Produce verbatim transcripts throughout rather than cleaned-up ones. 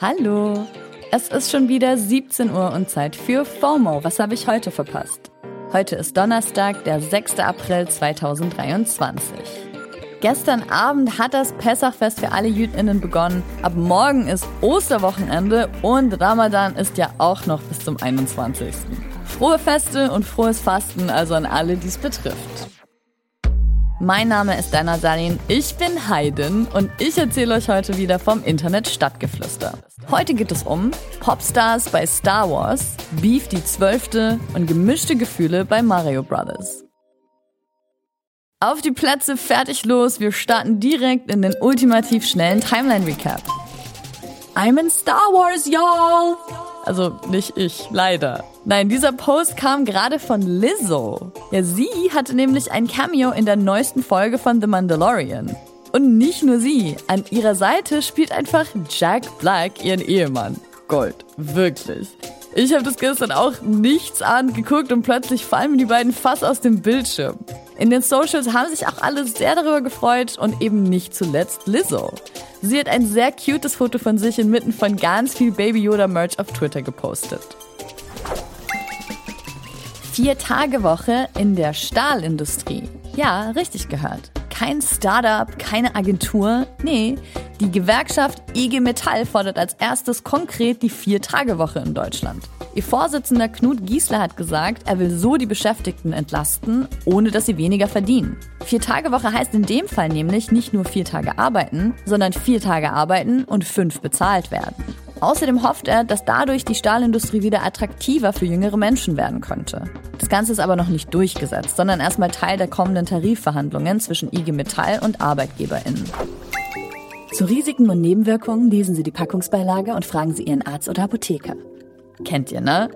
Hallo, es ist schon wieder siebzehn Uhr und Zeit für FOMO. Was habe ich heute verpasst? Heute ist Donnerstag, der sechster April zweitausenddreiundzwanzig. Gestern Abend hat das Pessachfest für alle JüdInnen begonnen. Ab morgen ist Osterwochenende und Ramadan ist ja auch noch bis zum einundzwanzigsten Frohe Feste und frohes Fasten also an alle, die es betrifft. Mein Name ist Dena Zarrin, ich bin Heidin und ich erzähle euch heute wieder vom Internet Stadtgeflüster. Heute geht es um Popstars bei Star Wars, Beef die Zwölfte und gemischte Gefühle bei Mario Bros. Auf die Plätze, fertig, los, wir starten direkt in den ultimativ schnellen Timeline-Recap. I'm in Star Wars, y'all! Also nicht ich, leider. Nein, dieser Post kam gerade von Lizzo. Ja, sie hatte nämlich ein Cameo in der neuesten Folge von The Mandalorian. Und nicht nur sie, an ihrer Seite spielt einfach Jack Black ihren Ehemann. Gold, wirklich. Ich habe das gestern auch nichtsahnend geguckt und plötzlich fallen mir die beiden fast aus dem Bildschirm. In den Socials haben sich auch alle sehr darüber gefreut und eben nicht zuletzt Lizzo. Sie hat ein sehr cutes Foto von sich inmitten von ganz viel Baby Yoda Merch auf Twitter gepostet. Vier-Tage-Woche in der Stahlindustrie. Ja, richtig gehört. Kein Startup, keine Agentur, nee. Die Gewerkschaft I G Metall fordert als erstes konkret die Vier-Tage-Woche in Deutschland. Ihr Vorsitzender Knut Giesler hat gesagt, er will so die Beschäftigten entlasten, ohne dass sie weniger verdienen. Vier-Tage-Woche heißt in dem Fall nämlich nicht nur vier Tage arbeiten, sondern vier Tage arbeiten und fünf bezahlt werden. Außerdem hofft er, dass dadurch die Stahlindustrie wieder attraktiver für jüngere Menschen werden könnte. Das Ganze ist aber noch nicht durchgesetzt, sondern erstmal Teil der kommenden Tarifverhandlungen zwischen I G Metall und ArbeitgeberInnen. Zu Risiken und Nebenwirkungen lesen Sie die Packungsbeilage und fragen Sie Ihren Arzt oder Apotheker. Kennt ihr, ne?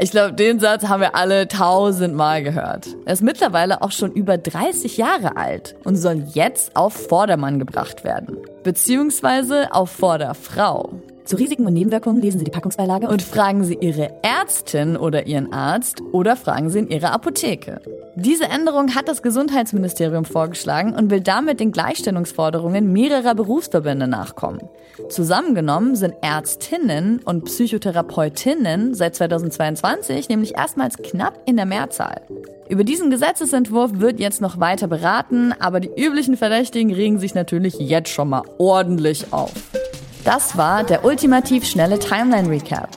Ich glaube, den Satz haben wir alle tausendmal gehört. Er ist mittlerweile auch schon über dreißig Jahre alt und soll jetzt auf Vordermann gebracht werden. Beziehungsweise auf Vorderfrau. Zu Risiken und Nebenwirkungen lesen Sie die Packungsbeilage und fragen Sie Ihre Ärztin oder Ihren Arzt oder fragen Sie in Ihrer Apotheke. Diese Änderung hat das Gesundheitsministerium vorgeschlagen und will damit den Gleichstellungsforderungen mehrerer Berufsverbände nachkommen. Zusammengenommen sind Ärztinnen und Psychotherapeutinnen seit zweitausendzweiundzwanzig nämlich erstmals knapp in der Mehrzahl. Über diesen Gesetzesentwurf wird jetzt noch weiter beraten, aber die üblichen Verdächtigen regen sich natürlich jetzt schon mal ordentlich auf. Das war der ultimativ schnelle Timeline-Recap.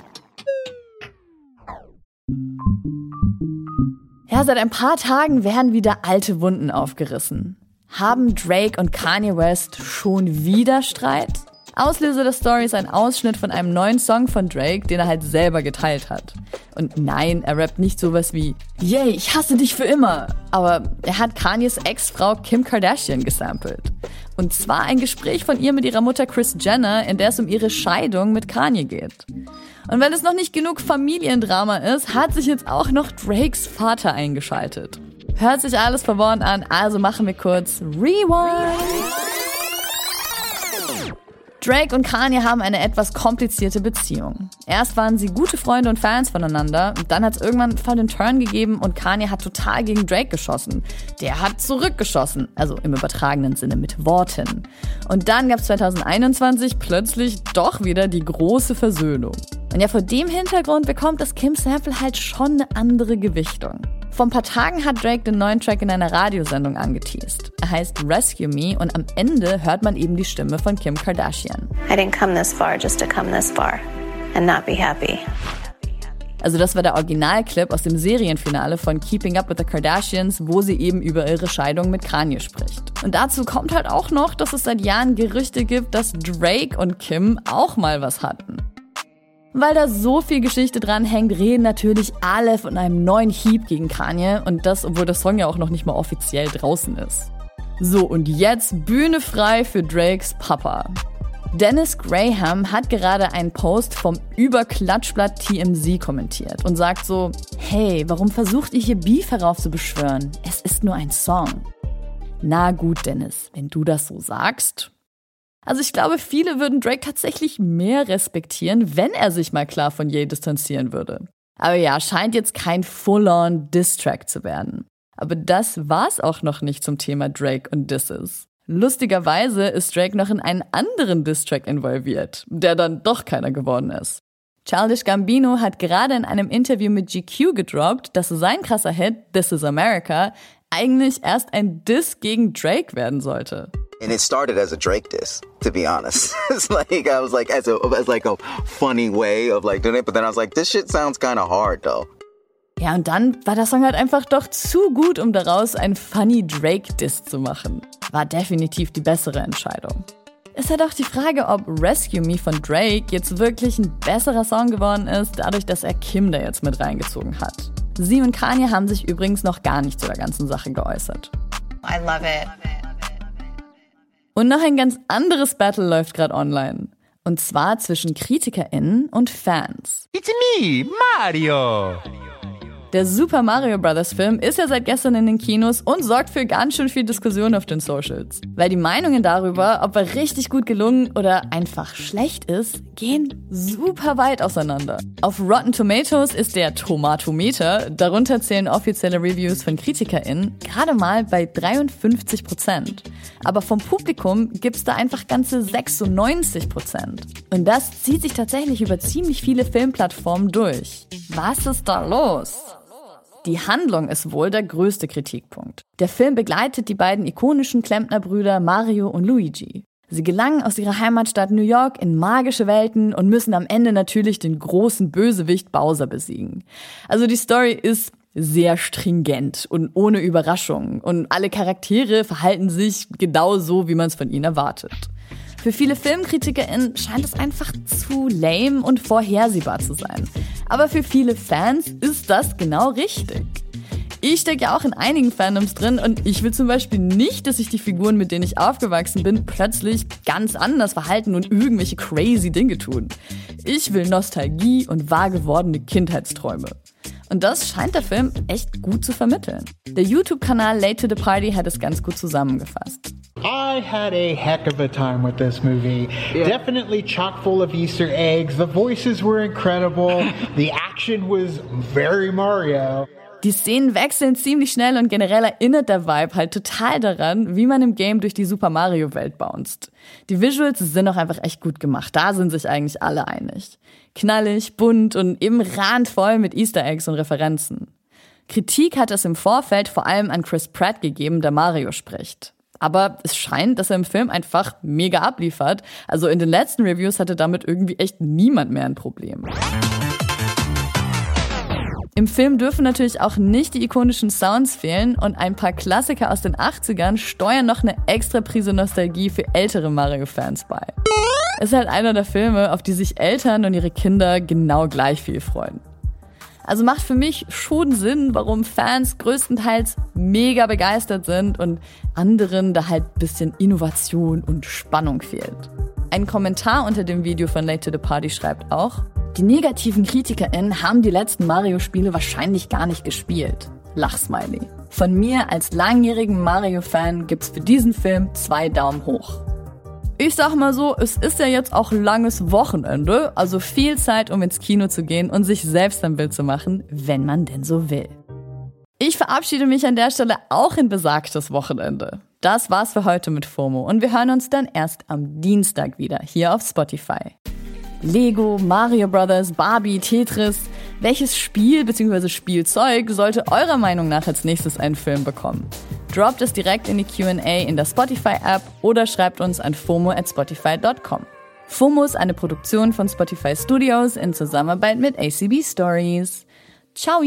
Ja, seit ein paar Tagen werden wieder alte Wunden aufgerissen. Haben Drake und Kanye West schon wieder Streit? Auslöser der Story ist ein Ausschnitt von einem neuen Song von Drake, den er halt selber geteilt hat. Und nein, er rappt nicht sowas wie "Yay, ich hasse dich für immer", aber er hat Kanyes Ex-Frau Kim Kardashian gesampelt. Und zwar ein Gespräch von ihr mit ihrer Mutter Kris Jenner, in der es um ihre Scheidung mit Kanye geht. Und wenn es noch nicht genug Familiendrama ist, hat sich jetzt auch noch Drakes Vater eingeschaltet. Hört sich alles verworren an, also machen wir kurz Rewind. Drake und Kanye haben eine etwas komplizierte Beziehung. Erst waren sie gute Freunde und Fans voneinander, dann hat es irgendwann voll den Turn gegeben und Kanye hat total gegen Drake geschossen. Der hat zurückgeschossen, also im übertragenen Sinne mit Worten. Und dann gab es zweitausendeinundzwanzig plötzlich doch wieder die große Versöhnung. Und ja, vor dem Hintergrund bekommt das Kim-Sample halt schon eine andere Gewichtung. Vor ein paar Tagen hat Drake den neuen Track in einer Radiosendung angeteased. Er heißt Rescue Me und am Ende hört man eben die Stimme von Kim Kardashian. I didn't come this far just to come this far and not be happy. Also das war der Originalclip aus dem Serienfinale von Keeping Up with the Kardashians, wo sie eben über ihre Scheidung mit Kanye spricht. Und dazu kommt halt auch noch, dass es seit Jahren Gerüchte gibt, dass Drake und Kim auch mal was hatten. Weil da so viel Geschichte dran hängt, reden natürlich alle von einem neuen Hieb gegen Kanye und das, obwohl der Song ja auch noch nicht mal offiziell draußen ist. So, und jetzt Bühne frei für Drakes Papa. Dennis Graham hat gerade einen Post vom Überklatschblatt T M Z kommentiert und sagt so: "Hey, warum versucht ihr hier Beef heraufzubeschwören? Es ist nur ein Song." Na gut, Dennis, wenn du das so sagst. Also ich glaube, viele würden Drake tatsächlich mehr respektieren, wenn er sich mal klar von Ye distanzieren würde. Aber ja, scheint jetzt kein full-on Diss-Track zu werden. Aber das war's auch noch nicht zum Thema Drake und Disses. Lustigerweise ist Drake noch in einen anderen Diss-Track involviert, der dann doch keiner geworden ist. Childish Gambino hat gerade in einem Interview mit G Q gedroppt, dass sein krasser Hit This Is America eigentlich erst ein Diss gegen Drake werden sollte. And it started as a Drake diss, to be honest. It's like I was like as a as like a funny way of like doing it, but then I was like, this shit sounds kind of hard though. Ja, und dann war der Song halt einfach doch zu gut, um daraus ein funny Drake-Diss zu machen. War definitiv die bessere Entscheidung. Ist halt auch die Frage, ob Rescue Me von Drake jetzt wirklich ein besserer Song geworden ist, dadurch, dass er Kim da jetzt mit reingezogen hat. Sie und Kanye haben sich übrigens noch gar nicht zu der ganzen Sache geäußert. I love it. Und noch ein ganz anderes Battle läuft gerade online. Und zwar zwischen KritikerInnen und Fans. It's me, Mario! Der Super Mario Bros. Film ist ja seit gestern in den Kinos und sorgt für ganz schön viel Diskussion auf den Socials. Weil die Meinungen darüber, ob er richtig gut gelungen oder einfach schlecht ist, gehen super weit auseinander. Auf Rotten Tomatoes ist der Tomatometer, darunter zählen offizielle Reviews von KritikerInnen, gerade mal bei dreiundfünfzig Prozent. Aber vom Publikum gibt's da einfach ganze sechsundneunzig Prozent. Und das zieht sich tatsächlich über ziemlich viele Filmplattformen durch. Was ist da los? Die Handlung ist wohl der größte Kritikpunkt. Der Film begleitet die beiden ikonischen Klempnerbrüder Mario und Luigi. Sie gelangen aus ihrer Heimatstadt New York in magische Welten und müssen am Ende natürlich den großen Bösewicht Bowser besiegen. Also die Story ist sehr stringent und ohne Überraschungen und alle Charaktere verhalten sich genau so, wie man es von ihnen erwartet. Für viele FilmkritikerInnen scheint es einfach zu lame und vorhersehbar zu sein. Aber für viele Fans ist das genau richtig. Ich stecke ja auch in einigen Fandoms drin und ich will zum Beispiel nicht, dass sich die Figuren, mit denen ich aufgewachsen bin, plötzlich ganz anders verhalten und irgendwelche crazy Dinge tun. Ich will Nostalgie und wahr gewordene Kindheitsträume. Und das scheint der Film echt gut zu vermitteln. Der YouTube-Kanal Late to the Party hat es ganz gut zusammengefasst. I had a heck of a time with this movie. Yeah. Definitely chock full of Easter eggs. The voices were incredible. The action was very Mario. Die Szenen wechseln ziemlich schnell und generell erinnert der Vibe halt total daran, wie man im Game durch die Super Mario-Welt bounced. Die Visuals sind auch einfach echt gut gemacht, da sind sich eigentlich alle einig. Knallig, bunt und eben randvoll mit Easter Eggs und Referenzen. Kritik hat es im Vorfeld vor allem an Chris Pratt gegeben, der Mario spricht. Aber es scheint, dass er im Film einfach mega abliefert. Also in den letzten Reviews hatte damit irgendwie echt niemand mehr ein Problem. Im Film dürfen natürlich auch nicht die ikonischen Sounds fehlen und ein paar Klassiker aus den achtzigern steuern noch eine extra Prise Nostalgie für ältere Mario-Fans bei. Ist halt einer der Filme, auf die sich Eltern und ihre Kinder genau gleich viel freuen. Also macht für mich schon Sinn, warum Fans größtenteils mega begeistert sind und anderen da halt ein bisschen Innovation und Spannung fehlt. Ein Kommentar unter dem Video von Late to the Party schreibt auch, die negativen KritikerInnen haben die letzten Mario-Spiele wahrscheinlich gar nicht gespielt. Lachsmiley. Von mir als langjährigen Mario-Fan gibt's für diesen Film zwei Daumen hoch. Ich sag mal so, es ist ja jetzt auch langes Wochenende, also viel Zeit, um ins Kino zu gehen und sich selbst ein Bild zu machen, wenn man denn so will. Ich verabschiede mich an der Stelle auch in besagtes Wochenende. Das war's für heute mit FOMO und wir hören uns dann erst am Dienstag wieder hier auf Spotify. Lego, Mario Bros., Barbie, Tetris. Welches Spiel bzw. Spielzeug sollte eurer Meinung nach als nächstes einen Film bekommen? Droppt es direkt in die Q und A in der Spotify-App oder schreibt uns an fomo at spotify dot com. FOMO ist eine Produktion von Spotify Studios in Zusammenarbeit mit A C B Stories. Ciao!